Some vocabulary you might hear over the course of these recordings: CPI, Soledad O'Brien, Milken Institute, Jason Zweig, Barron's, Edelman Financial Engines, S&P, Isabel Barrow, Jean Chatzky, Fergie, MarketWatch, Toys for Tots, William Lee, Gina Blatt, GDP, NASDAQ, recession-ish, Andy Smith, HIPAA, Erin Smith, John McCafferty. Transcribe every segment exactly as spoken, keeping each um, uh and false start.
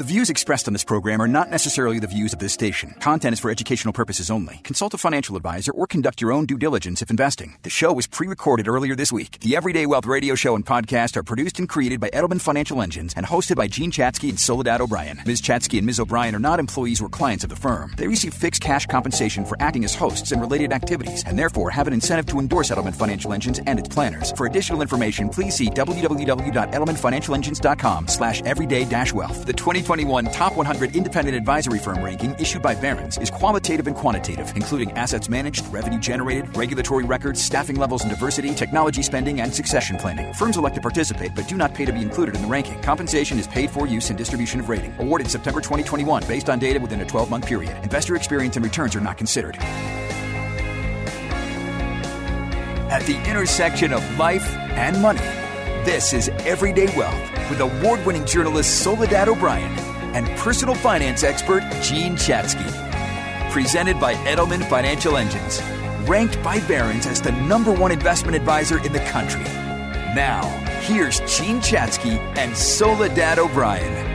The views expressed on this program are not necessarily the views of this station. Content is for educational purposes only. Consult a financial advisor or conduct your own due diligence if investing. The show was pre-recorded earlier this week. The Everyday Wealth Radio Show and podcast are produced and created by Edelman Financial Engines and hosted by Jean Chatzky and Soledad O'Brien. Miz Chatzky and Miz O'Brien are not employees or clients of the firm. They receive fixed cash compensation for acting as hosts and related activities, and therefore have an incentive to endorse Edelman Financial Engines and its planners. For additional information, please see w w w dot edelman financial engines dot com slash everyday dash wealth. The twenty twenty-one Top one hundred Independent Advisory Firm ranking issued by Barron's is qualitative and quantitative, including assets managed, revenue generated, regulatory records, staffing levels and diversity, technology spending, and succession planning. Firms elect to participate but do not pay to be included in the ranking. Compensation is paid for use and distribution of rating. Awarded September twenty twenty-one based on data within a twelve-month period. Investor experience and returns are not considered. At the intersection of life and money, this is Everyday Wealth with award-winning journalist Soledad O'Brien and personal finance expert Jean Chatzky. Presented by Edelman Financial Engines, ranked by Barron's as the number one investment advisor in the country. Now, here's Jean Chatzky and Soledad O'Brien.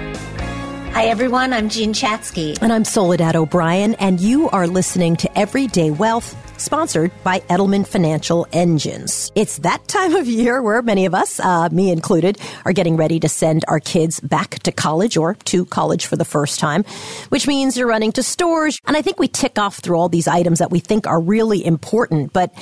Hi, everyone. I'm Jean Chatzky. And I'm Soledad O'Brien, and you are listening to Everyday Wealth, sponsored by Edelman Financial Engines. It's that time of year where many of us, uh, me included, are getting ready to send our kids back to college or to college for the first time, which means you're running to stores. And I think we tick off through all these items that we think are really important, but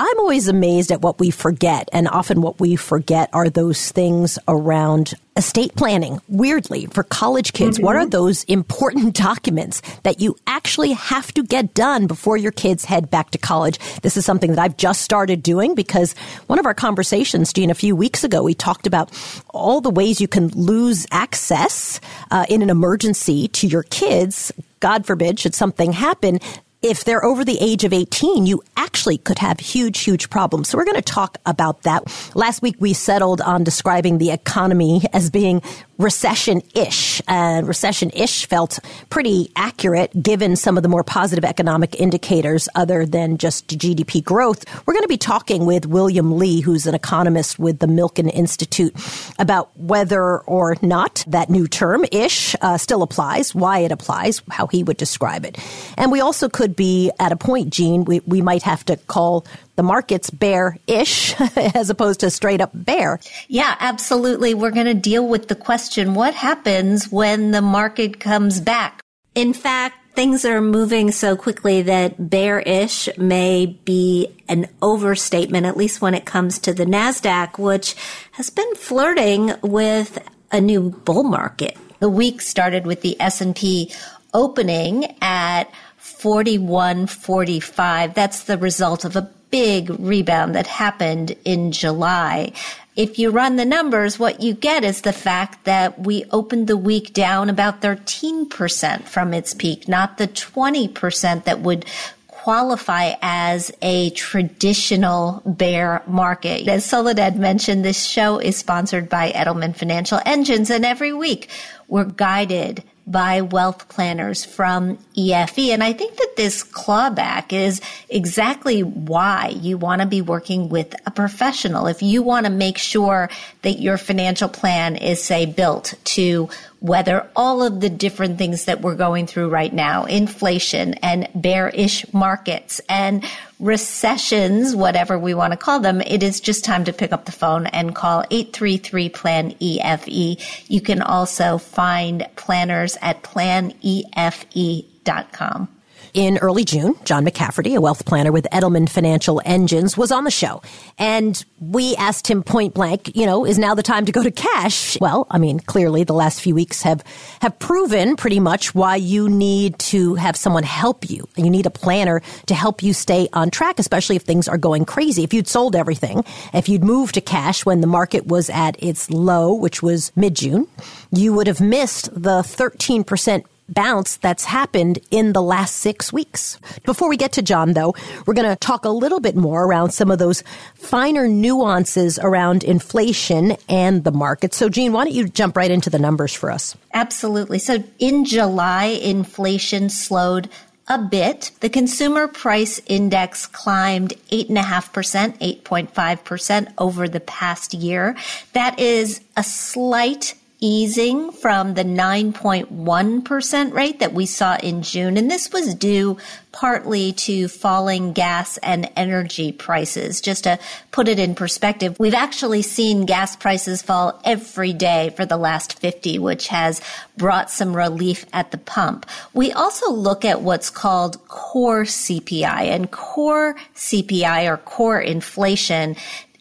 I'm always amazed at what we forget, and often what we forget are those things around estate planning. Weirdly, for college kids, mm-hmm. What are those important documents that you actually have to get done before your kids head back to college? This is something that I've just started doing because one of our conversations, Jean, a few weeks ago, we talked about all the ways you can lose access uh, in an emergency to your kids, God forbid, should something happen. If they're over the age of eighteen, you actually could have huge, huge problems. So we're going to talk about that. Last week, we settled on describing the economy as being recession-ish. And uh, recession-ish felt pretty accurate given some of the more positive economic indicators other than just G D P growth. We're going to be talking with William Lee, who's an economist with the Milken Institute, about whether or not that new term-ish uh, still applies, why it applies, how he would describe it. And we also could be at a point, Jean, we, we might have to call the market's bear-ish as opposed to straight up bear. Yeah, absolutely. We're going to deal with the question, what happens when the market comes back? In fact, things are moving so quickly that bear-ish may be an overstatement, at least when it comes to the NASDAQ, which has been flirting with a new bull market. The week started with the S and P opening at forty-one forty-five. That's the result of a big rebound that happened in July. If you run the numbers, what you get is the fact that we opened the week down about thirteen percent from its peak, not the twenty percent that would qualify as a traditional bear market. As Soledad mentioned, this show is sponsored by Edelman Financial Engines, and every week we're guided by wealth planners from E F E. And I think that this clawback is exactly why you want to be working with a professional. If you want to make sure that your financial plan is, say, built to weather all of the different things that we're going through right now, inflation and bearish markets and recessions, whatever we want to call them, it is just time to pick up the phone and call eight three three, plan E F E. You can also find planners at plan E F E dot com. In early June, John McCafferty, a wealth planner with Edelman Financial Engines, was on the show. And we asked him point blank, you know, is now the time to go to cash? Well, I mean, clearly the last few weeks have, have proven pretty much why you need to have someone help you. You need a planner to help you stay on track, especially if things are going crazy. If you'd sold everything, if you'd moved to cash when the market was at its low, which was mid-June, you would have missed the thirteen percent bounce that's happened in the last six weeks. Before we get to John, though, we're going to talk a little bit more around some of those finer nuances around inflation and the market. So, Jean, why don't you jump right into the numbers for us? Absolutely. So in July, inflation slowed a bit. The consumer price index climbed eight point five percent, eight point five percent over the past year. That is a slight easing from the nine point one percent rate that we saw in June, and this was due partly to falling gas and energy prices. Just to put it in perspective, we've actually seen gas prices fall every day for the last fifty, which has brought some relief at the pump. We also look at what's called core C P I, and core C P I or core inflation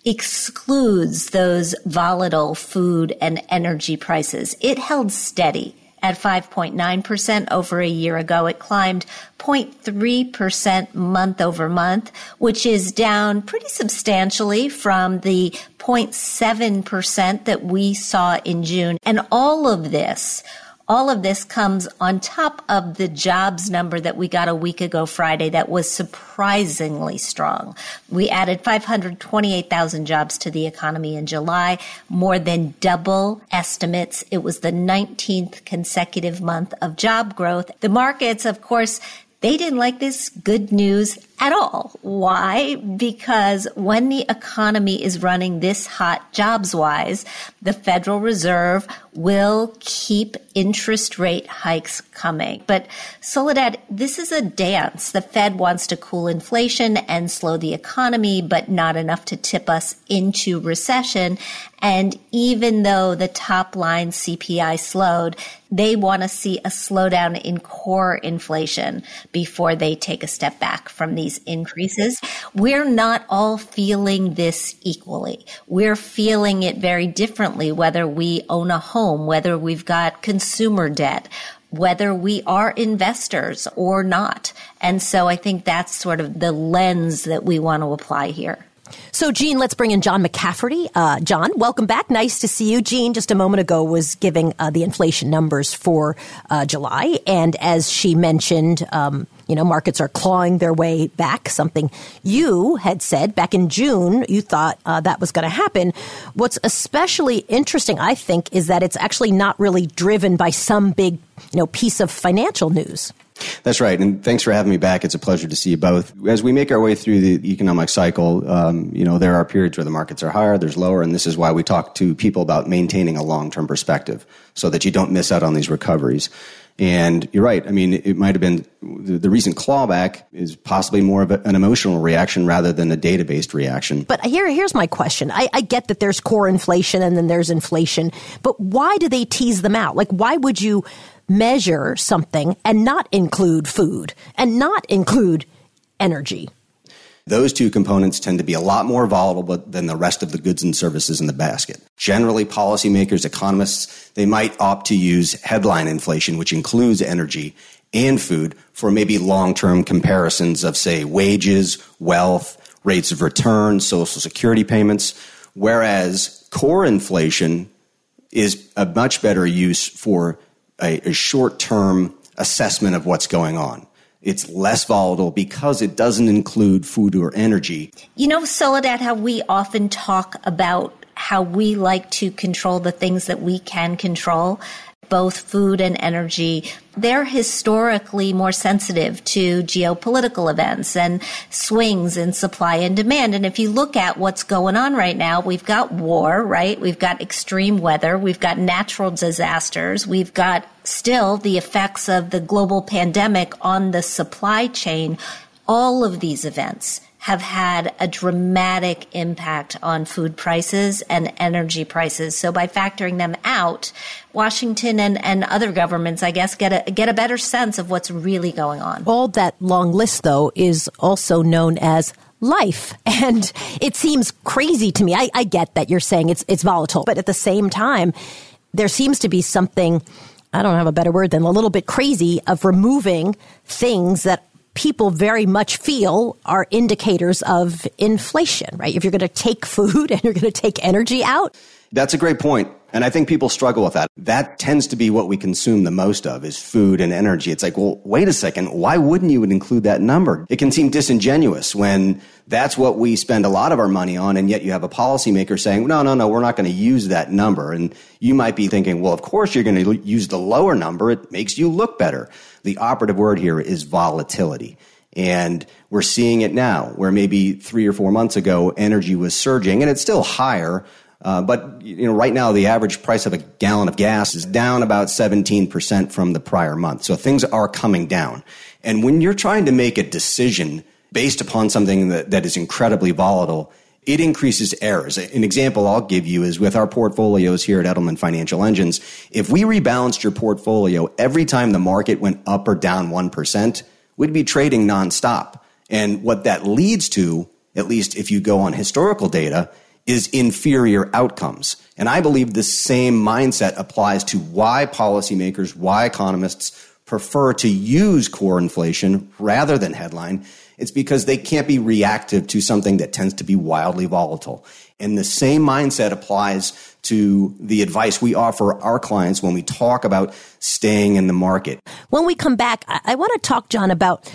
excludes those volatile food and energy prices. It held steady at five point nine percent over a year ago. It climbed zero point three percent month over month, which is down pretty substantially from the zero point seven percent that we saw in June. And all of this All of this comes on top of the jobs number that we got a week ago Friday that was surprisingly strong. We added five hundred twenty-eight thousand jobs to the economy in July, more than double estimates. It was the nineteenth consecutive month of job growth. The markets, of course, they didn't like this good news at all. Why? Because when the economy is running this hot jobs-wise, the Federal Reserve will keep interest rate hikes coming. But Soledad, this is a dance. The Fed wants to cool inflation and slow the economy, but not enough to tip us into recession. And even though the top line C P I slowed, they want to see a slowdown in core inflation before they take a step back from these increases. We're not all feeling this equally. We're feeling it very differently, whether we own a home, whether we've got consumer debt, whether we are investors or not. And so I think that's sort of the lens that we want to apply here. So, Jean, let's bring in John McCafferty. Uh, John, welcome back. Nice to see you. Jean, just a moment ago, was giving uh, the inflation numbers for uh, July. And as she mentioned, um, you know, markets are clawing their way back, something you had said back in June you thought uh, that was going to happen. What's especially interesting, I think, is that it's actually not really driven by some big, you know, piece of financial news. That's right. And thanks for having me back. It's a pleasure to see you both. As we make our way through the economic cycle, um, you know, there are periods where the markets are higher, there's lower, and this is why we talk to people about maintaining a long-term perspective so that you don't miss out on these recoveries. And you're right. I mean, it might have been the, the recent clawback is possibly more of a, an emotional reaction rather than a data-based reaction. But here, here's my question. I, I get that there's core inflation and then there's inflation, but why do they tease them out? Like, why would you measure something and not include food and not include energy? Those two components tend to be a lot more volatile than the rest of the goods and services in the basket. Generally, policymakers, economists, they might opt to use headline inflation, which includes energy and food, for maybe long-term comparisons of, say, wages, wealth, rates of return, Social Security payments, whereas core inflation is a much better use for A, a short-term assessment of what's going on. It's less volatile because it doesn't include food or energy. You know, Soledad, how we often talk about how we like to control the things that we can control, both food and energy. They're historically more sensitive to geopolitical events and swings in supply and demand. And if you look at what's going on right now, we've got war, right? We've got extreme weather. We've got natural disasters. We've got still the effects of the global pandemic on the supply chain. All of these events have had a dramatic impact on food prices and energy prices. So by factoring them out, Washington and, and other governments, I guess, get a get a better sense of what's really going on. All that long list, though, is also known as life. And it seems crazy to me. I, I get that you're saying it's it's volatile. But at the same time, there seems to be something, I don't have a better word than a little bit crazy, of removing things that people very much feel are indicators of inflation, right? If you're going to take food and you're going to take energy out. That's a great point. And I think people struggle with that. That tends to be what we consume the most of, is food and energy. It's like, well, wait a second. Why wouldn't you include that number? It can seem disingenuous when that's what we spend a lot of our money on. And yet you have a policymaker saying, no, no, no, we're not going to use that number. And you might be thinking, well, of course you're going to use the lower number. It makes you look better. The operative word here is volatility. And we're seeing it now, where maybe three or four months ago, energy was surging, and it's still higher, Uh, but you know, right now, the average price of a gallon of gas is down about seventeen percent from the prior month. So things are coming down. And when you're trying to make a decision based upon something that, that is incredibly volatile, it increases errors. An example I'll give you is with our portfolios here at Edelman Financial Engines. If we rebalanced your portfolio every time the market went up or down one percent, we'd be trading nonstop. And what that leads to, at least if you go on historical data, is inferior outcomes. And I believe the same mindset applies to why policymakers, why economists prefer to use core inflation rather than headline. It's because they can't be reactive to something that tends to be wildly volatile. And the same mindset applies to the advice we offer our clients when we talk about staying in the market. When we come back, I, I want to talk, John, about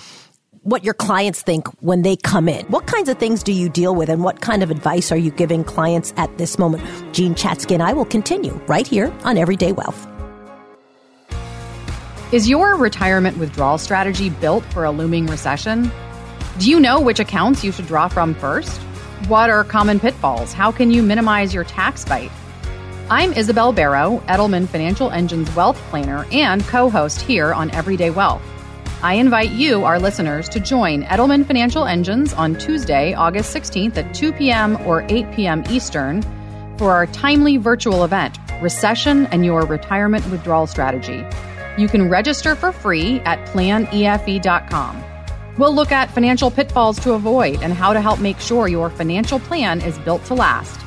what your clients think when they come in. What kinds of things do you deal with, and what kind of advice are you giving clients at this moment? Jean Chatzky and I will continue right here on Everyday Wealth. Is your retirement withdrawal strategy built for a looming recession? Do you know which accounts you should draw from first? What are common pitfalls? How can you minimize your tax bite? I'm Isabel Barrow, Edelman Financial Engines Wealth Planner and co-host here on Everyday Wealth. I invite you, our listeners, to join Edelman Financial Engines on Tuesday, August sixteenth at two p.m. or eight p.m. Eastern for our timely virtual event, Recession and Your Retirement Withdrawal Strategy. You can register for free at plan E F E dot com. We'll look at financial pitfalls to avoid and how to help make sure your financial plan is built to last.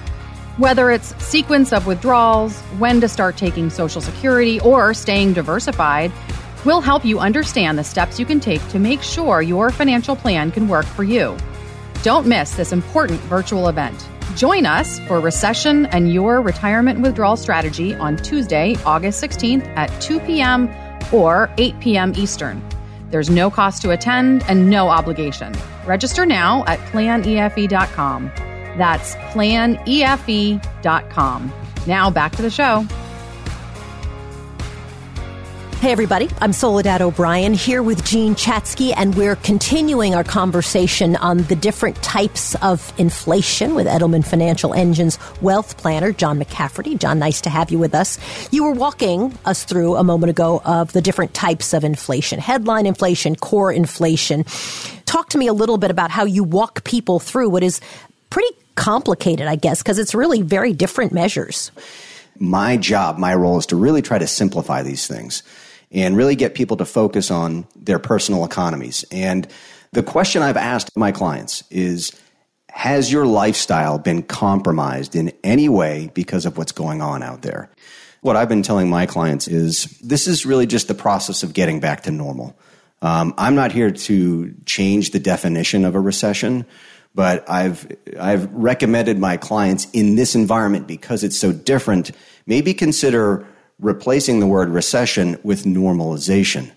Whether it's sequence of withdrawals, when to start taking Social Security, or staying diversified, we'll help you understand the steps you can take to make sure your financial plan can work for you. Don't miss this important virtual event. Join us for Recession and Your Retirement Withdrawal Strategy on Tuesday, August sixteenth at two p.m. or eight p.m. Eastern. There's no cost to attend and no obligation. Register now at plan E F E dot com. That's plan E F E dot com. Now back to the show. Hey, everybody. I'm Soledad O'Brien here with Jean Chatzky, and we're continuing our conversation on the different types of inflation with Edelman Financial Engines wealth planner, John McCafferty. John, nice to have you with us. You were walking us through a moment ago of the different types of inflation, headline inflation, core inflation. Talk to me a little bit about how you walk people through what is pretty complicated, I guess, because it's really very different measures. My job, my role is to really try to simplify these things and really get people to focus on their personal economies. And the question I've asked my clients is, has your lifestyle been compromised in any way because of what's going on out there? What I've been telling my clients is, this is really just the process of getting back to normal. Um, I'm not here to change the definition of a recession, but I've I've recommended my clients in this environment, because it's so different, maybe consider replacing the word recession with normalization.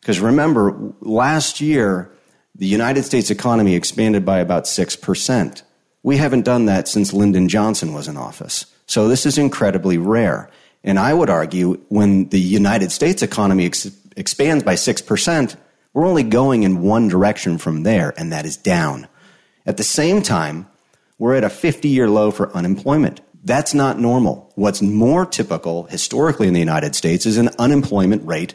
Because remember, last year, the United States economy expanded by about six percent. We haven't done that since Lyndon Johnson was in office. So this is incredibly rare. And I would argue, when the United States economy ex- expands by six percent, we're only going in one direction from there, and that is down. At the same time, we're at a fifty-year low for unemployment. That's not normal. What's more typical historically in the United States is an unemployment rate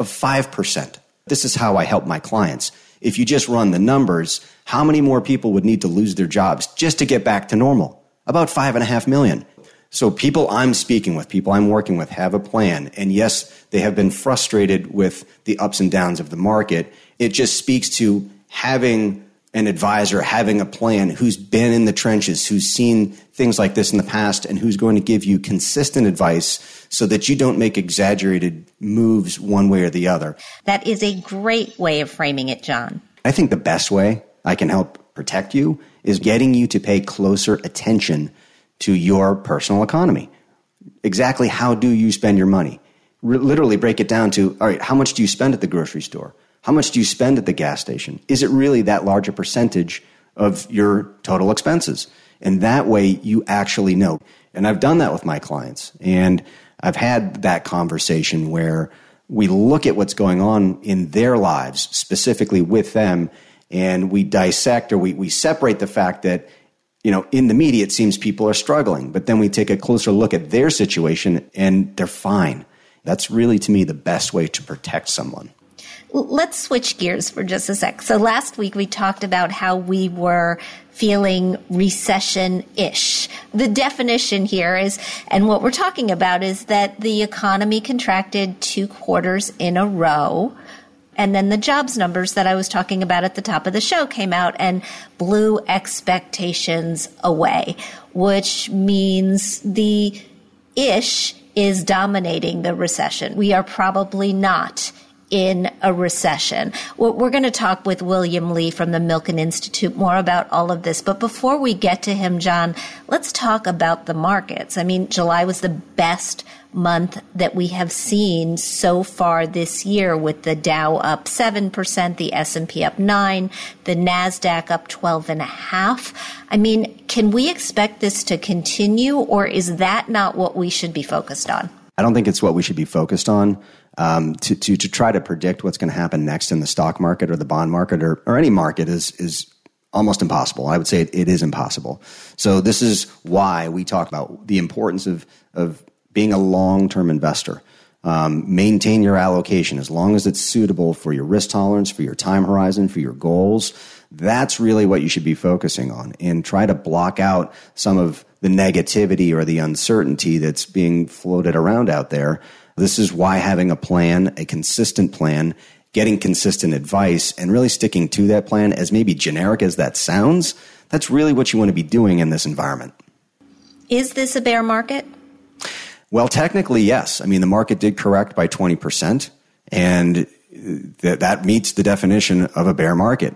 of five percent. This is how I help my clients. If you just run the numbers, how many more people would need to lose their jobs just to get back to normal? About five and a half million. So people I'm speaking with, people I'm working with, have a plan. And yes, they have been frustrated with the ups and downs of the market. It just speaks to having an advisor, having a plan, who's been in the trenches, who's seen things like this in the past, and who's going to give you consistent advice so that you don't make exaggerated moves one way or the other. That is a great way of framing it, John. I think the best way I can help protect you is getting you to pay closer attention to your personal economy. Exactly how do you spend your money? R- literally break it down to, all right, how much do you spend at the grocery store? How much do you spend at the gas station? Is it really that large a percentage of your total expenses? And that way you actually know. And I've done that with my clients. And I've had that conversation where we look at what's going on in their lives, specifically with them, and we dissect, or we, we separate the fact that you know, in the media, it seems people are struggling, but then we take a closer look at their situation and they're fine. That's really, to me, the best way to protect someone. Let's switch gears for just a sec. So last week we talked about how we were feeling recession-ish. The definition here is, and what we're talking about is that the economy contracted two quarters in a row. And then the jobs numbers that I was talking about at the top of the show came out and blew expectations away, which means the ish is dominating the recession. We are probably not in a recession. We're going to talk with William Lee from the Milken Institute more about all of this. But before we get to him, John, let's talk about the markets. I mean, July was the best month that we have seen so far this year, with the Dow up seven percent, the S and P up nine, the NASDAQ up twelve and a half. I mean, can we expect this to continue, or is that not what we should be focused on? I don't think it's what we should be focused on. Um, to, to to try to predict what's going to happen next in the stock market or the bond market or, or any market is is almost impossible. I would say it, it is impossible. So this is why we talk about the importance of of being a long-term investor. Um, maintain your allocation as long as it's suitable for your risk tolerance, for your time horizon, for your goals. That's really what you should be focusing on, and try to block out some of the negativity or the uncertainty that's being floated around out there. This is why having a plan, a consistent plan, getting consistent advice, and really sticking to that plan, as maybe generic as that sounds, that's really what you want to be doing in this environment. Is this a bear market? Well, technically, yes. I mean, the market did correct by twenty percent, and th- that meets the definition of a bear market.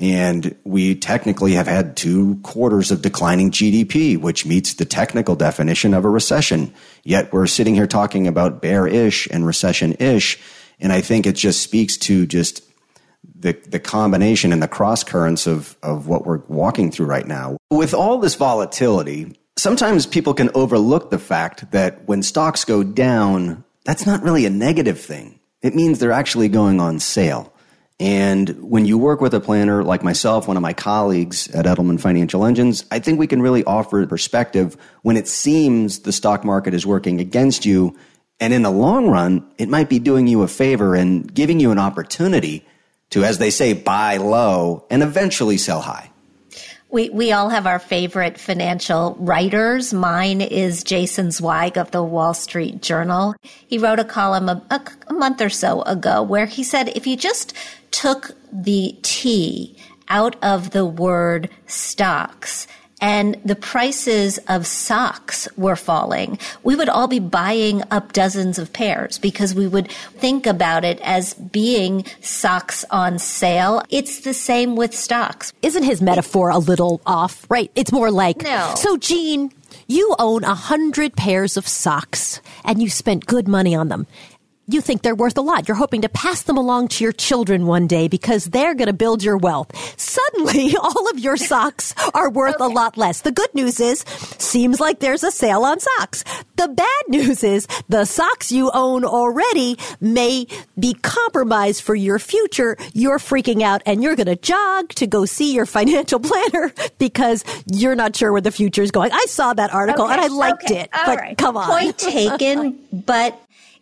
And we technically have had two quarters of declining G D P, which meets the technical definition of a recession. Yet we're sitting here talking about bear-ish and recession-ish. And I think it just speaks to just the the combination and the cross-currents of, of what we're walking through right now. With all this volatility, sometimes people can overlook the fact that when stocks go down, that's not really a negative thing. It means they're actually going on sale. And when you work with a planner like myself, one of my colleagues at Edelman Financial Engines, I think we can really offer perspective when it seems the stock market is working against you. And in the long run, it might be doing you a favor and giving you an opportunity to, as they say, buy low and eventually sell high. We we all have our favorite financial writers. Mine is Jason Zweig of the Wall Street Journal. He wrote a column a, a, a month or so ago where he said, if you just took the T out of the word stocks and the prices of socks were falling, we would all be buying up dozens of pairs because we would think about it as being socks on sale. It's the same with stocks. Isn't his metaphor a little off, right? It's more like, no. So Jean, you own a hundred pairs of socks and you spent good money on them. You think they're worth a lot. You're hoping to pass them along to your children one day because they're going to build your wealth. Suddenly, all of your socks are worth okay. a lot less. The good news is, seems like there's a sale on socks. The bad news is, the socks you own already may be compromised for your future. You're freaking out and you're going to jog to go see your financial planner because you're not sure where the future is going. I saw that article okay. and I liked okay. it, all but right. come on. Point taken, but...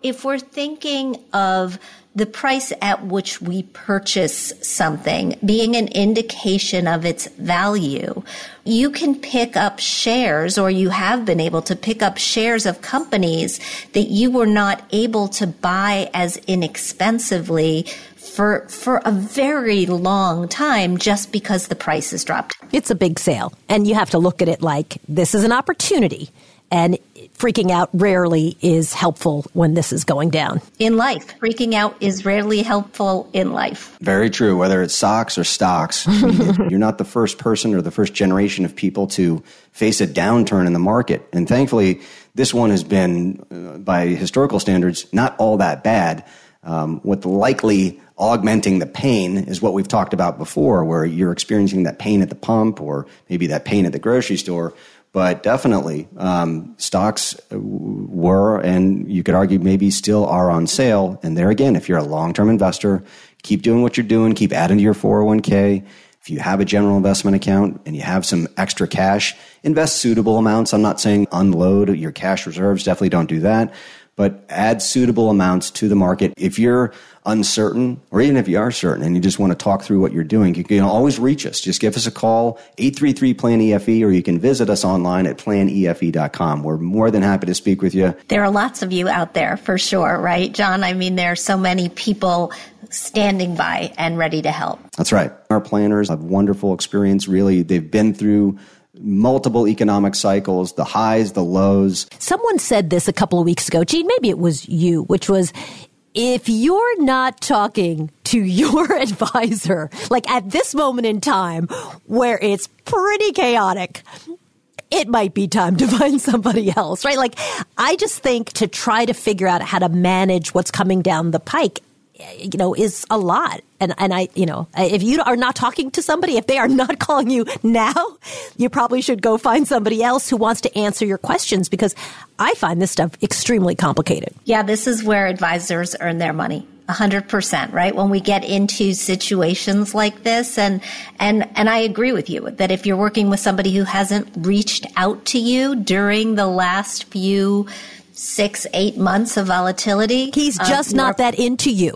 If we're thinking of the price at which we purchase something being an indication of its value, you can pick up shares, or you have been able to pick up shares of companies that you were not able to buy as inexpensively for for a very long time just because the price has dropped. It's a big sale, and you have to look at it like this is an opportunity. And freaking out rarely is helpful when this is going down. In life, freaking out is rarely helpful in life. Very true. Whether it's socks or stocks, I mean, you're not the first person or the first generation of people to face a downturn in the market. And thankfully, this one has been, uh, by historical standards, not all that bad. Um, what likely augmenting the pain is what we've talked about before, where you're experiencing that pain at the pump or maybe that pain at the grocery store. But definitely, um, stocks were, and you could argue maybe still are, on sale. And there again, if you're a long-term investor, keep doing what you're doing, keep adding to your four oh one k. If you have a general investment account and you have some extra cash, invest suitable amounts. I'm not saying unload your cash reserves. Definitely don't do that. But add suitable amounts to the market. If you're uncertain, or even if you are certain and you just want to talk through what you're doing, you can always reach us. Just give us a call, eight three three, plan E F E, or you can visit us online at plan E F E dot com. We're more than happy to speak with you. There are lots of you out there for sure, right, John? I mean, there are so many people standing by and ready to help. That's right. Our planners have wonderful experience. Really, they've been through multiple economic cycles, the highs, the lows. Someone said this a couple of weeks ago, Jean, maybe it was you, which was, if you're not talking to your advisor, like at this moment in time where it's pretty chaotic, it might be time to find somebody else, right? Like, I just think to try to figure out how to manage what's coming down the pike, you know, is a lot. And and I, you know, if you are not talking to somebody, if they are not calling you now, you probably should go find somebody else who wants to answer your questions, because I find this stuff extremely complicated. Yeah, this is where advisors earn their money. A hundred percent, right? When we get into situations like this, and, and, and I agree with you that if you're working with somebody who hasn't reached out to you during the last few six, eight months of volatility, he's just um, not that into you.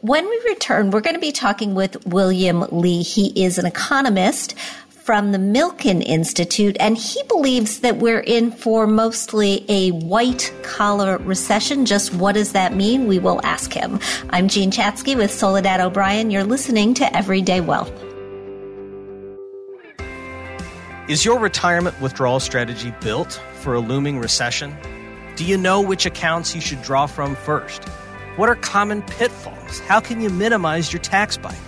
When we return, we're going to be talking with William Lee. He is an economist from the Milken Institute, and he believes that we're in for mostly a white-collar recession. Just what does that mean? We will ask him. I'm Jean Chatzky with Soledad O'Brien. You're listening to Everyday Wealth. Is your retirement withdrawal strategy built for a looming recession? Do you know which accounts you should draw from first? What are common pitfalls? How can you minimize your tax bite?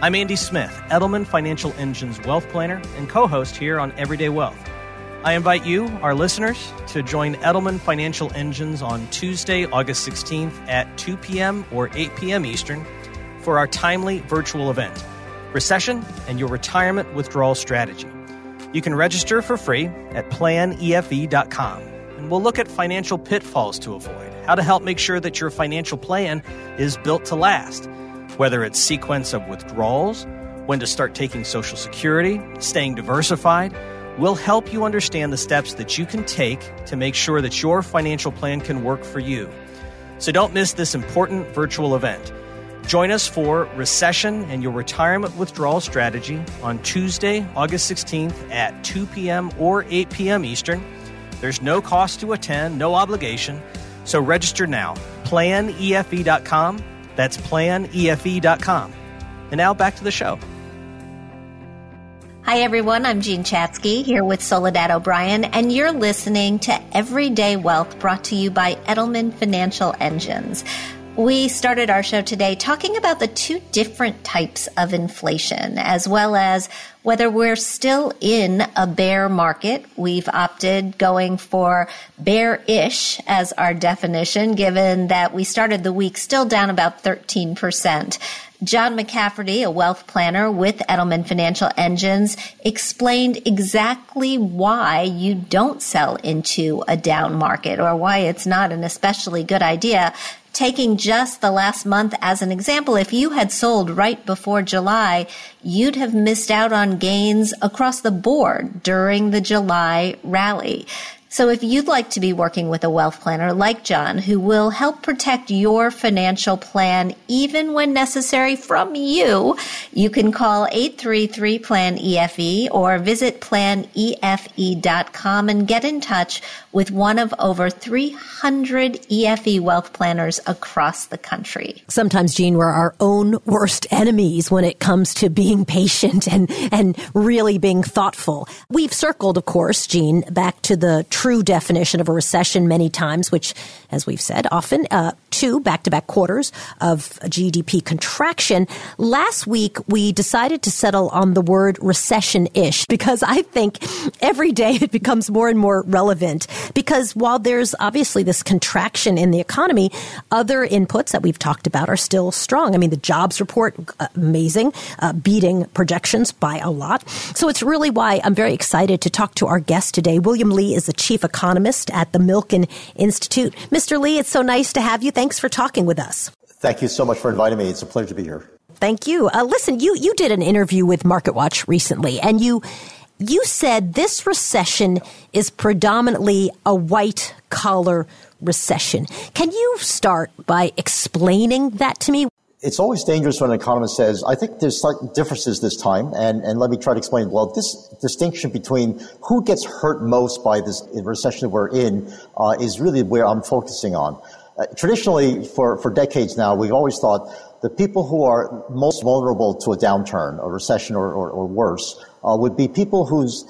I'm Andy Smith, Edelman Financial Engines Wealth Planner and co-host here on Everyday Wealth. I invite you, our listeners, to join Edelman Financial Engines on Tuesday, August sixteenth at two p.m. or eight p.m. Eastern for our timely virtual event, Recession and Your Retirement Withdrawal Strategy. You can register for free at plan E F E dot com, and we'll look at financial pitfalls to avoid, how to help make sure that your financial plan is built to last, whether it's sequence of withdrawals, when to start taking Social Security, staying diversified. We'll help you understand the steps that you can take to make sure that your financial plan can work for you. So don't miss this important virtual event. Join us for Recession and Your Retirement Withdrawal Strategy on Tuesday, August sixteenth at two p.m. or eight p.m. Eastern. There's no cost to attend, no obligation. So register now, plan E F E dot com. That's plan E F E dot com. And now back to the show. Hi, everyone. I'm Jean Chatzky here with Soledad O'Brien, and you're listening to Everyday Wealth, brought to you by Edelman Financial Engines. We started our show today talking about the two different types of inflation, as well as whether we're still in a bear market. We've opted going for bearish as our definition, given that we started the week still down about thirteen percent. John McCafferty, a wealth planner with Edelman Financial Engines, explained exactly why you don't sell into a down market, or why it's not an especially good idea. Taking just the last month as an example, if you had sold right before July, you'd have missed out on gains across the board during the July rally. So if you'd like to be working with a wealth planner like John, who will help protect your financial plan, even when necessary, from you, you can call eight three three, plan E F E or visit plan E F E dot com and get in touch with one of over three hundred E F E wealth planners across the country. Sometimes, Jean, we're our own worst enemies when it comes to being patient and, and really being thoughtful. We've circled, of course, Jean, back to the true definition of a recession many times, which, as we've said, often uh, two back-to-back quarters of G D P contraction. Last week, we decided to settle on the word recession-ish, because I think every day it becomes more and more relevant, because while there's obviously this contraction in the economy, other inputs that we've talked about are still strong. I mean, the jobs report, amazing, uh, beating projections by a lot. So it's really why I'm very excited to talk to our guest today. William Lee is the chief economist at the Milken Institute. Mister Lee, it's so nice to have you. Thanks for talking with us. Thank you so much for inviting me. It's a pleasure to be here. Thank you. Uh, listen, you you did an interview with MarketWatch recently, and you you said this recession is predominantly a white-collar recession. Can you start by explaining that to me? It's always dangerous when an economist says, I think there's slight differences this time, and, and let me try to explain. Well, this distinction between who gets hurt most by this recession that we're in uh, is really where I'm focusing on. Uh, traditionally, for, for decades now, we've always thought the people who are most vulnerable to a downturn, a recession or, or, or worse, uh, would be people whose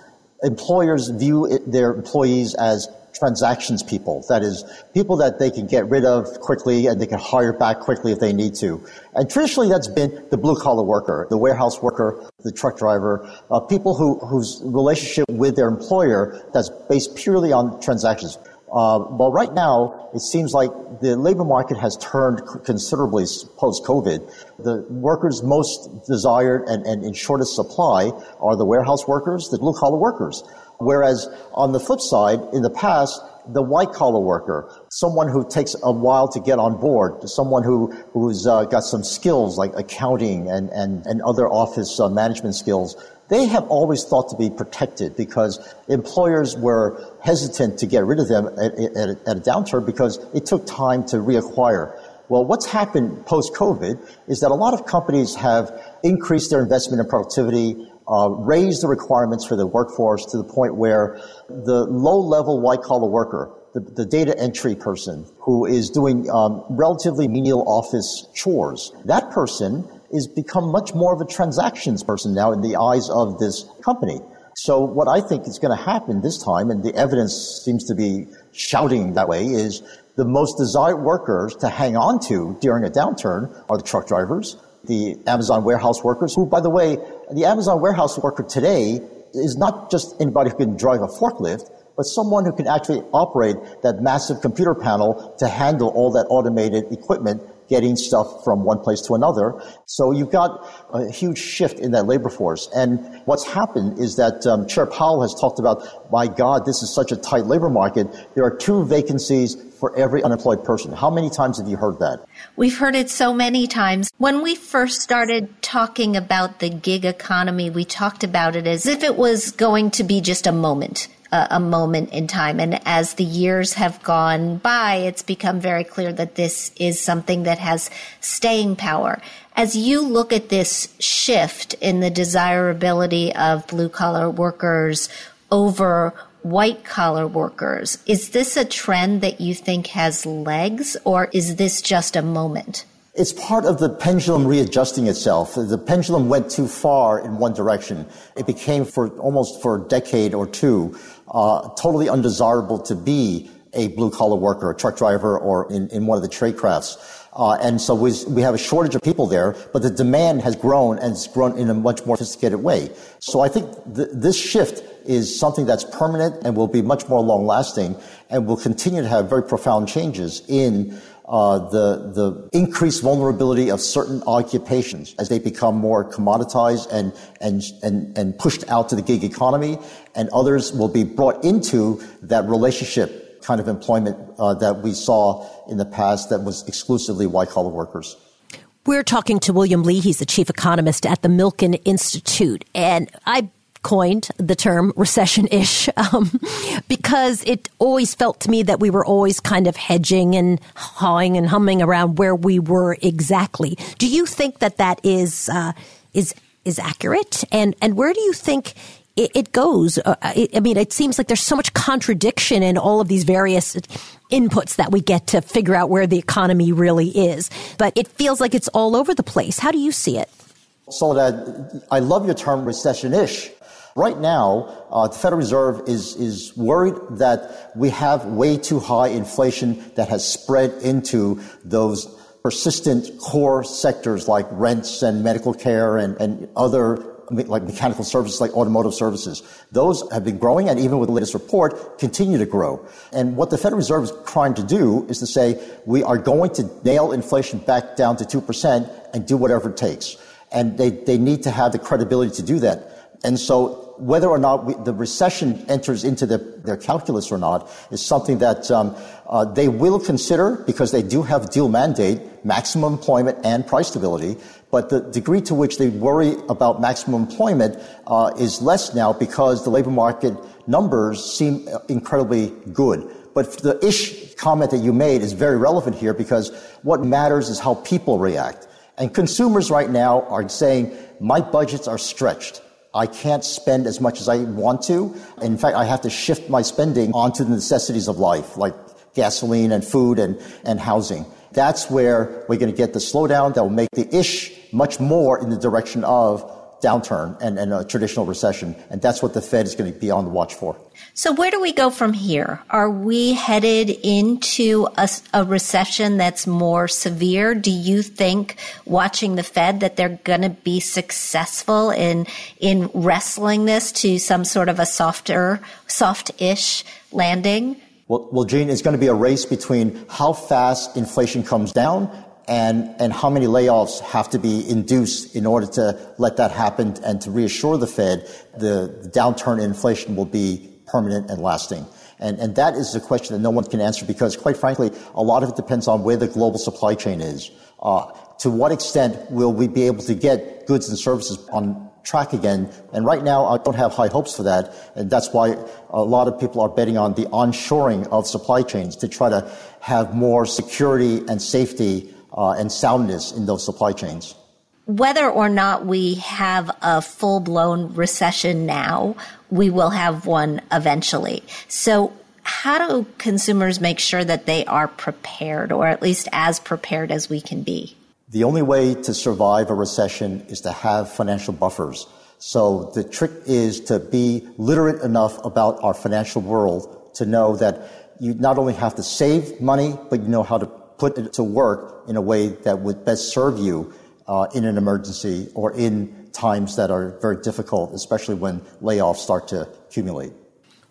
employers view it, their employees as transactions people. That is, people that they can get rid of quickly and they can hire back quickly if they need to. And traditionally, that's been the blue-collar worker, the warehouse worker, the truck driver, uh, people who, whose relationship with their employer that's based purely on transactions. Uh, well, right now, it seems like the labor market has turned considerably post-COVID. The workers most desired and, and in shortest supply are the warehouse workers, the blue-collar workers. Whereas on the flip side, in the past, the white-collar worker, someone who takes a while to get on board, someone who, who's uh, got some skills like accounting and, and, and other office uh, management skills, they have always thought to be protected because employers were hesitant to get rid of them at, at, a, at a downturn because it took time to reacquire. Well, what's happened post-COVID is that a lot of companies have increased their investment in productivity, Uh, raise the requirements for the workforce to the point where the low-level white-collar worker, the, the data entry person who is doing um, relatively menial office chores, that person is become much more of a transactions person now in the eyes of this company. So what I think is going to happen this time, and the evidence seems to be shouting that way, is the most desired workers to hang on to during a downturn are the truck drivers, the Amazon warehouse workers, who, by the way, the Amazon warehouse worker today is not just anybody who can drive a forklift, but someone who can actually operate that massive computer panel to handle all that automated equipment, getting stuff from one place to another. So you've got a huge shift in that labor force. And what's happened is that um, Chair Powell has talked about, my God, this is such a tight labor market. There are two vacancies for every unemployed person. How many times have you heard that? We've heard it so many times. When we first started talking about the gig economy, we talked about it as if it was going to be just a moment, uh, a moment in time. And as the years have gone by, it's become very clear that this is something that has staying power. As you look at this shift in the desirability of blue-collar workers over white-collar workers, is this a trend that you think has legs, or is this just a moment? It's part of the pendulum readjusting itself. The pendulum went too far in one direction. It became for almost for a decade or two uh, totally undesirable to be a blue-collar worker, a truck driver, or in, in one of the trade crafts. Uh, and so we, we have a shortage of people there, but the demand has grown, and it's grown in a much more sophisticated way. So I think th- this shift is something that's permanent and will be much more long-lasting and will continue to have very profound changes in uh, the the increased vulnerability of certain occupations as they become more commoditized and, and, and, and pushed out to the gig economy, and others will be brought into that relationship kind of employment uh, that we saw in the past that was exclusively white-collar workers. We're talking to William Lee. He's the chief economist at the Milken Institute, and I coined the term recession-ish um, because it always felt to me that we were always kind of hedging and hawing and humming around where we were exactly. Do you think that that is uh, is is accurate? And and where do you think it, it goes? Uh, it, I mean, it seems like there's so much contradiction in all of these various inputs that we get to figure out where the economy really is. But it feels like it's all over the place. How do you see it? Soledad, I love your term recession-ish. Right now, uh, the Federal Reserve is, is worried that we have way too high inflation that has spread into those persistent core sectors like rents and medical care and, and other like mechanical services, like automotive services. Those have been growing, and even with the latest report, continue to grow. And what the Federal Reserve is trying to do is to say, we are going to nail inflation back down to two percent and do whatever it takes. And they, they need to have the credibility to do that. And so whether or not we, the recession enters into the, their calculus or not is something that um, uh, they will consider, because they do have dual mandate, maximum employment and price stability. But the degree to which they worry about maximum employment uh, is less now, because the labor market numbers seem incredibly good. But the ish comment that you made is very relevant here, because what matters is how people react. And consumers right now are saying, my budgets are stretched. I can't spend as much as I want to. In fact, I have to shift my spending onto the necessities of life, like gasoline and food and, and housing. That's where we're going to get the slowdown that will make the ish much more in the direction of downturn and, and a traditional recession. And that's what the Fed is going to be on the watch for. So where do we go from here? Are we headed into a, a recession that's more severe? Do you think, watching the Fed, that they're going to be successful in in wrestling this to some sort of a softer, soft-ish landing? Well, well, Jean, it's going to be a race between how fast inflation comes down And, and how many layoffs have to be induced in order to let that happen, and to reassure the Fed the downturn in inflation will be permanent and lasting. And, and that is a question that no one can answer, because, quite frankly, a lot of it depends on where the global supply chain is. Uh, to what extent will we be able to get goods and services on track again? And right now, I don't have high hopes for that. And that's why a lot of people are betting on the onshoring of supply chains to try to have more security and safety Uh, and soundness in those supply chains. Whether or not we have a full-blown recession now, we will have one eventually. So how do consumers make sure that they are prepared, or at least as prepared as we can be? The only way to survive a recession is to have financial buffers. So the trick is to be literate enough about our financial world to know that you not only have to save money, but you know how to put it to work in a way that would best serve you uh, in an emergency or in times that are very difficult, especially when layoffs start to accumulate.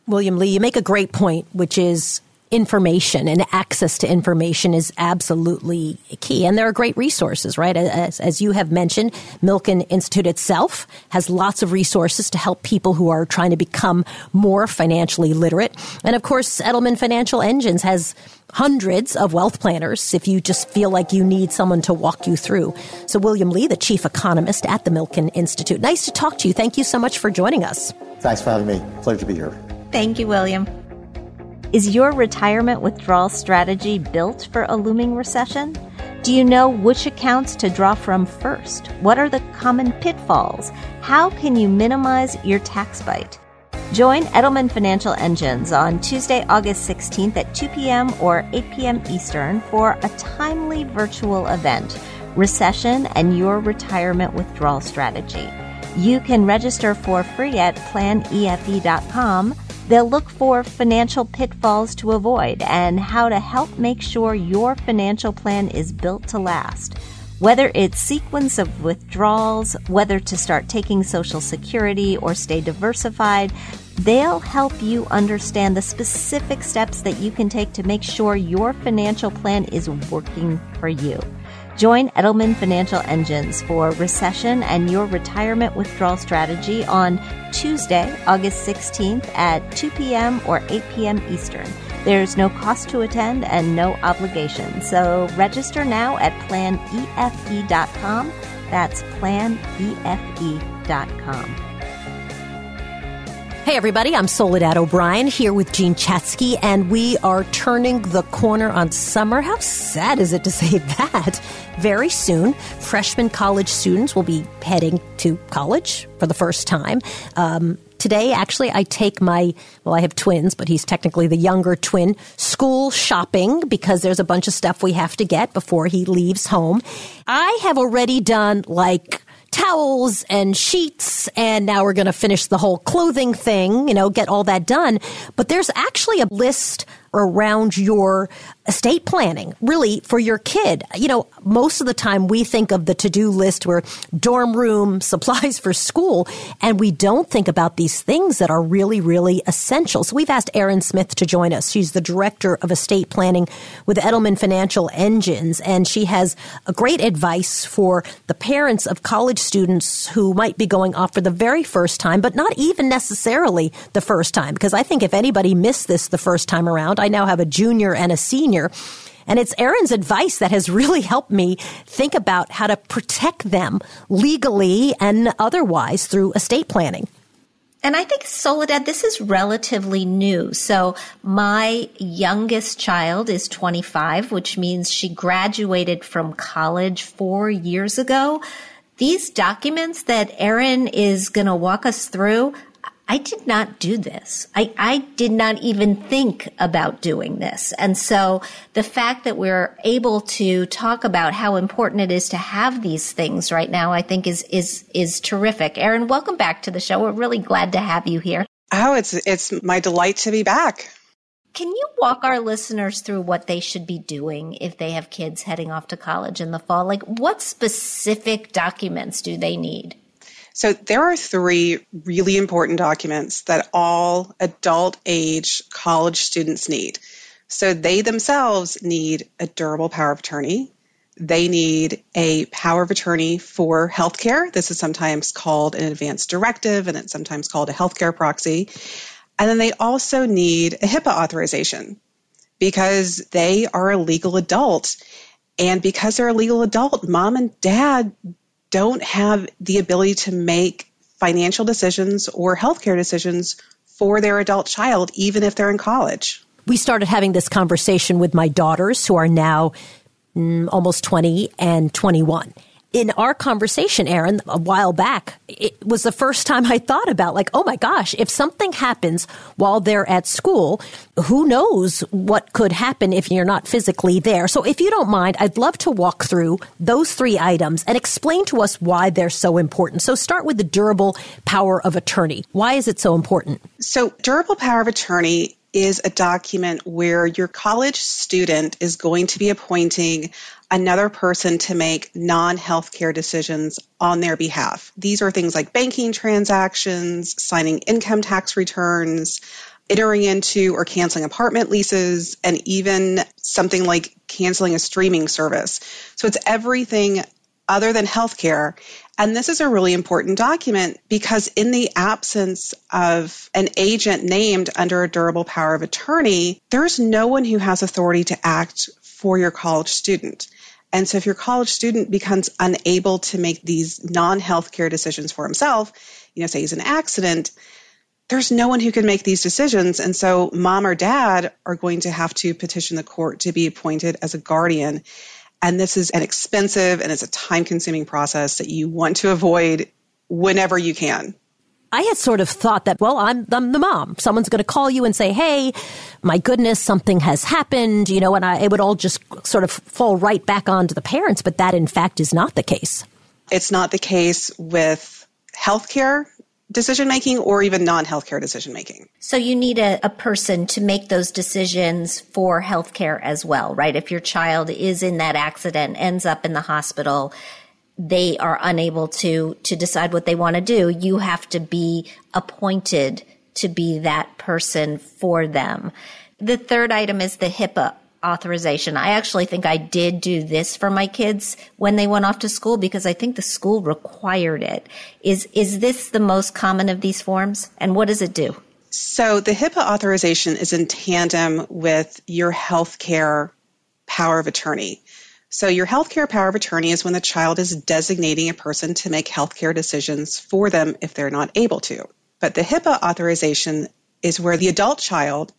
William Lee, you make a great point, which is information and access to information is absolutely key. And there are great resources, right? As, as you have mentioned, Milken Institute itself has lots of resources to help people who are trying to become more financially literate. And of course, Edelman Financial Engines has hundreds of wealth planners if you just feel like you need someone to walk you through. So William Lee, the chief economist at the Milken Institute. Nice to talk to you. Thank you so much for joining us. Thanks for having me. Pleasure to be here. Thank you, William. Is your retirement withdrawal strategy built for a looming recession? Do you know which accounts to draw from first? What are the common pitfalls? How can you minimize your tax bite? Join Edelman Financial Engines on Tuesday, August sixteenth at two p.m. or eight p.m. Eastern for a timely virtual event, Recession and Your Retirement Withdrawal Strategy. You can register for free at plan E F E dot com. They'll look for financial pitfalls to avoid and how to help make sure your financial plan is built to last. Whether it's sequence of withdrawals, whether to start taking Social Security or stay diversified, they'll help you understand the specific steps that you can take to make sure your financial plan is working for you. Join Edelman Financial Engines for Recession and Your Retirement Withdrawal Strategy on Tuesday, August sixteenth at two p.m. or eight p.m. Eastern. There's no cost to attend and no obligation. So register now at plan E F E dot com. That's plan E F E dot com. Hey, everybody, I'm Soledad O'Brien here with Jean Chatzky, and we are turning the corner on summer. How sad is it to say that? Very soon, freshman college students will be heading to college for the first time. Um, Today, actually, I take my, well, I have twins, but he's technically the younger twin, school shopping, because there's a bunch of stuff we have to get before he leaves home. I have already done, like, towels and sheets, and now we're going to finish the whole clothing thing, you know, get all that done. But there's actually a list around your estate planning, really, for your kid. You know, most of the time we think of the to-do list where dorm room, supplies for school, and we don't think about these things that are really, really essential. So we've asked Erin Smith to join us. She's the director of estate planning with Edelman Financial Engines, and she has a great advice for the parents of college students who might be going off for the very first time, but not even necessarily the first time, because I think if anybody missed this the first time around, I now have a junior and a senior. And it's Erin's advice that has really helped me think about how to protect them legally and otherwise through estate planning. And I think, Soledad, this is relatively new. So my youngest child is twenty-five, which means she graduated from college four years ago. These documents that Erin is going to walk us through, I did not do this. I, I did not even think about doing this. And so the fact that we're able to talk about how important it is to have these things right now, I think is is is terrific. Erin, welcome back to the show. We're really glad to have you here. Oh, it's it's my delight to be back. Can you walk our listeners through what they should be doing if they have kids heading off to college in the fall? Like, what specific documents do they need? So there are three really important documents that all adult age college students need. So they themselves need a durable power of attorney. They need a power of attorney for healthcare. This is sometimes called an advance directive, and it's sometimes called a healthcare proxy. And then they also need a HIPAA authorization because they are a legal adult. And because they're a legal adult, mom and dad don't have the ability to make financial decisions or healthcare decisions for their adult child, even if they're in college. We started having this conversation with my daughters, who are now mm, almost twenty and twenty-one. In our conversation, Erin, a while back, it was the first time I thought about, like, oh my gosh, if something happens while they're at school, who knows what could happen if you're not physically there. So if you don't mind, I'd love to walk through those three items and explain to us why they're so important. So start with the durable power of attorney. Why is it so important? So durable power of attorney is a document where your college student is going to be appointing another person to make non-healthcare decisions on their behalf. These are things like banking transactions, signing income tax returns, entering into or canceling apartment leases, and even something like canceling a streaming service. So it's everything other than healthcare. And this is a really important document because in the absence of an agent named under a durable power of attorney, there's no one who has authority to act for your college student. And so if your college student becomes unable to make these non-healthcare decisions for himself, you know, say he's in an accident, there's no one who can make these decisions. And so mom or dad are going to have to petition the court to be appointed as a guardian. And this is an expensive and it's a time-consuming process that you want to avoid whenever you can. I had sort of thought that, well, I'm, I'm the mom. Someone's going to call you and say, hey, my goodness, something has happened, you know, and I, it would all just sort of fall right back onto the parents. But that, in fact, is not the case. It's not the case with healthcare decision-making or even non-healthcare decision-making. So you need a, a person to make those decisions for healthcare as well, right? If your child is in that accident, ends up in the hospital, they are unable to, to decide what they want to do. You have to be appointed to be that person for them. The third item is the HIPAA authorization. I actually think I did do this for my kids when they went off to school because I think the school required it. Is is this the most common of these forms? And what does it do? So the HIPAA authorization is in tandem with your healthcare power of attorney. So your healthcare power of attorney is when the child is designating a person to make healthcare decisions for them if they're not able to. But the HIPAA authorization is where the adult child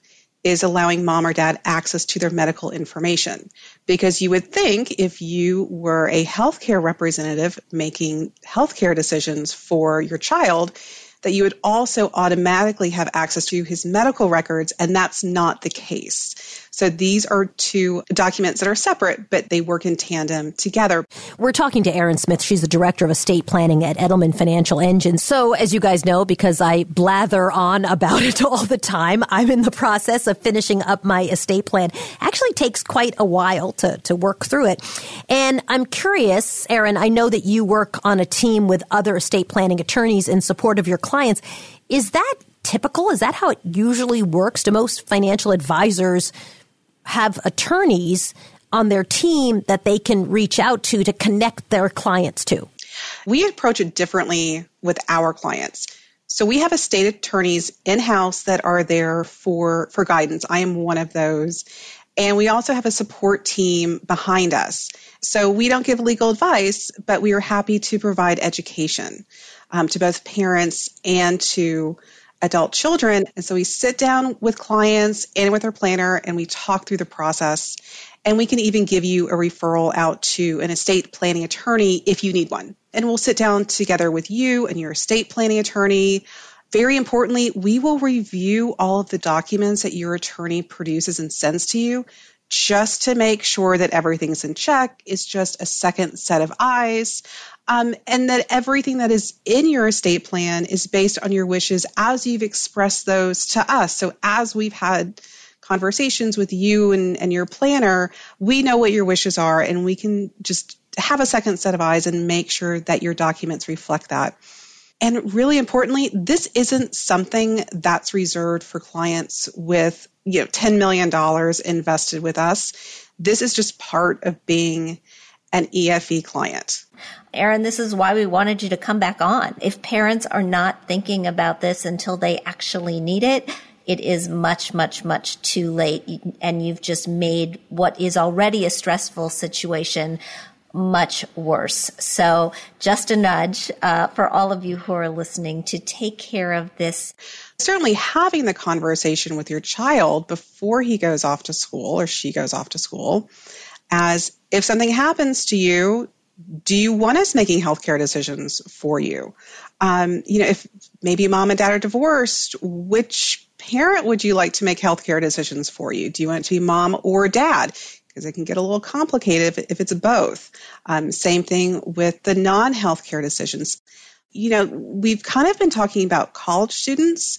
is allowing mom or dad access to their medical information. Because you would think if you were a healthcare representative making healthcare decisions for your child, that you would also automatically have access to his medical records, and that's not the case. So these are two documents that are separate, but they work in tandem together. We're talking to Erin Smith. She's the Director of Estate Planning at Edelman Financial Engines. So as you guys know, because I blather on about it all the time, I'm in the process of finishing up my estate plan. Actually takes quite a while to, to work through it. And I'm curious, Erin, I know that you work on a team with other estate planning attorneys in support of your clients. Is that typical? Is that how it usually works? Do most financial advisors have attorneys on their team that they can reach out to to connect their clients to? We approach it differently with our clients. So we have estate attorneys in-house that are there for, for guidance. I am one of those. And we also have a support team behind us. So we don't give legal advice, but we are happy to provide education um, to both parents and to adult children. And so we sit down with clients and with our planner, and we talk through the process. And we can even give you a referral out to an estate planning attorney if you need one. And we'll sit down together with you and your estate planning attorney. Very importantly, we will review all of the documents that your attorney produces and sends to you just to make sure that everything's in check. It's just a second set of eyes. Um, and that everything that is in your estate plan is based on your wishes as you've expressed those to us. So as we've had conversations with you and, and your planner, we know what your wishes are, and we can just have a second set of eyes and make sure that your documents reflect that. And really importantly, this isn't something that's reserved for clients with, you know, ten million dollars invested with us. This is just part of being an E F E client. Erin, this is why we wanted you to come back on. If parents are not thinking about this until they actually need it, it is much, much, much too late. And you've just made what is already a stressful situation much worse. So just a nudge uh, for all of you who are listening to take care of this. Certainly having the conversation with your child before he goes off to school or she goes off to school, as if something happens to you, do you want us making healthcare decisions for you? Um, you know, if maybe mom and dad are divorced, which parent would you like to make healthcare decisions for you? Do you want it to be mom or dad? Because it can get a little complicated if, if it's both. Um, same thing with the non-healthcare decisions. You know, we've kind of been talking about college students,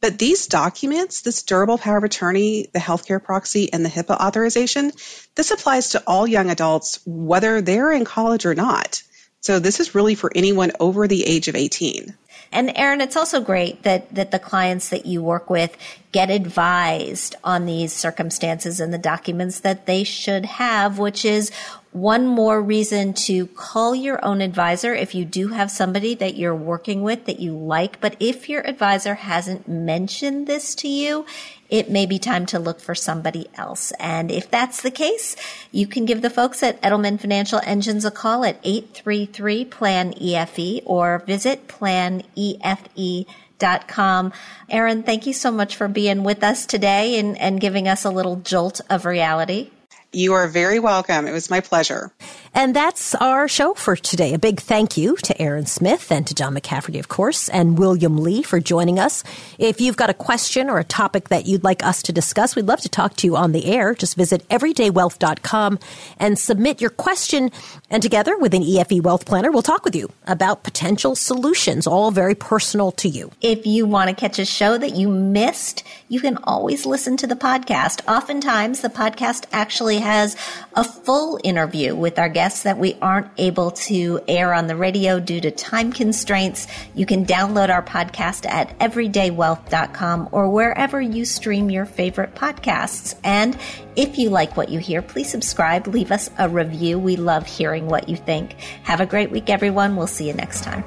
but these documents, this durable power of attorney, the healthcare proxy, and the HIPAA authorization, this applies to all young adults, whether they're in college or not. So this is really for anyone over the age of eighteen. And Erin, it's also great that, that the clients that you work with get advised on these circumstances and the documents that they should have, which is one more reason to call your own advisor if you do have somebody that you're working with that you like. But if your advisor hasn't mentioned this to you, it may be time to look for somebody else. And if that's the case, you can give the folks at Edelman Financial Engines a call at eight three three, P L A N, E F E or visit plan E F E dot com. Erin, thank you so much for being with us today and, and giving us a little jolt of reality. You are very welcome. It was my pleasure. And that's our show for today. A big thank you to Erin Smith and to John McCafferty, of course, and William Lee for joining us. If you've got a question or a topic that you'd like us to discuss, we'd love to talk to you on the air. Just visit everyday wealth dot com and submit your question. And together with an E F E Wealth Planner, we'll talk with you about potential solutions, all very personal to you. If you want to catch a show that you missed, you can always listen to the podcast. Oftentimes, the podcast actually has a full interview with our guests that we aren't able to air on the radio due to time constraints. You can download our podcast at everyday wealth dot com or wherever you stream your favorite podcasts. And if you like what you hear, please subscribe, leave us a review. We love hearing what you think. Have a great week, everyone. We'll see you next time.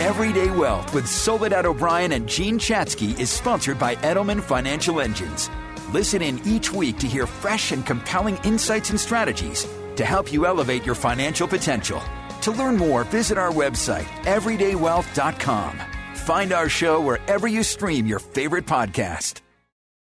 Everyday Wealth with Soledad O'Brien and Jean Chatzky is sponsored by Edelman Financial Engines. Listen in each week to hear fresh and compelling insights and strategies to help you elevate your financial potential. To learn more, visit our website, everyday wealth dot com. Find our show wherever you stream your favorite podcast.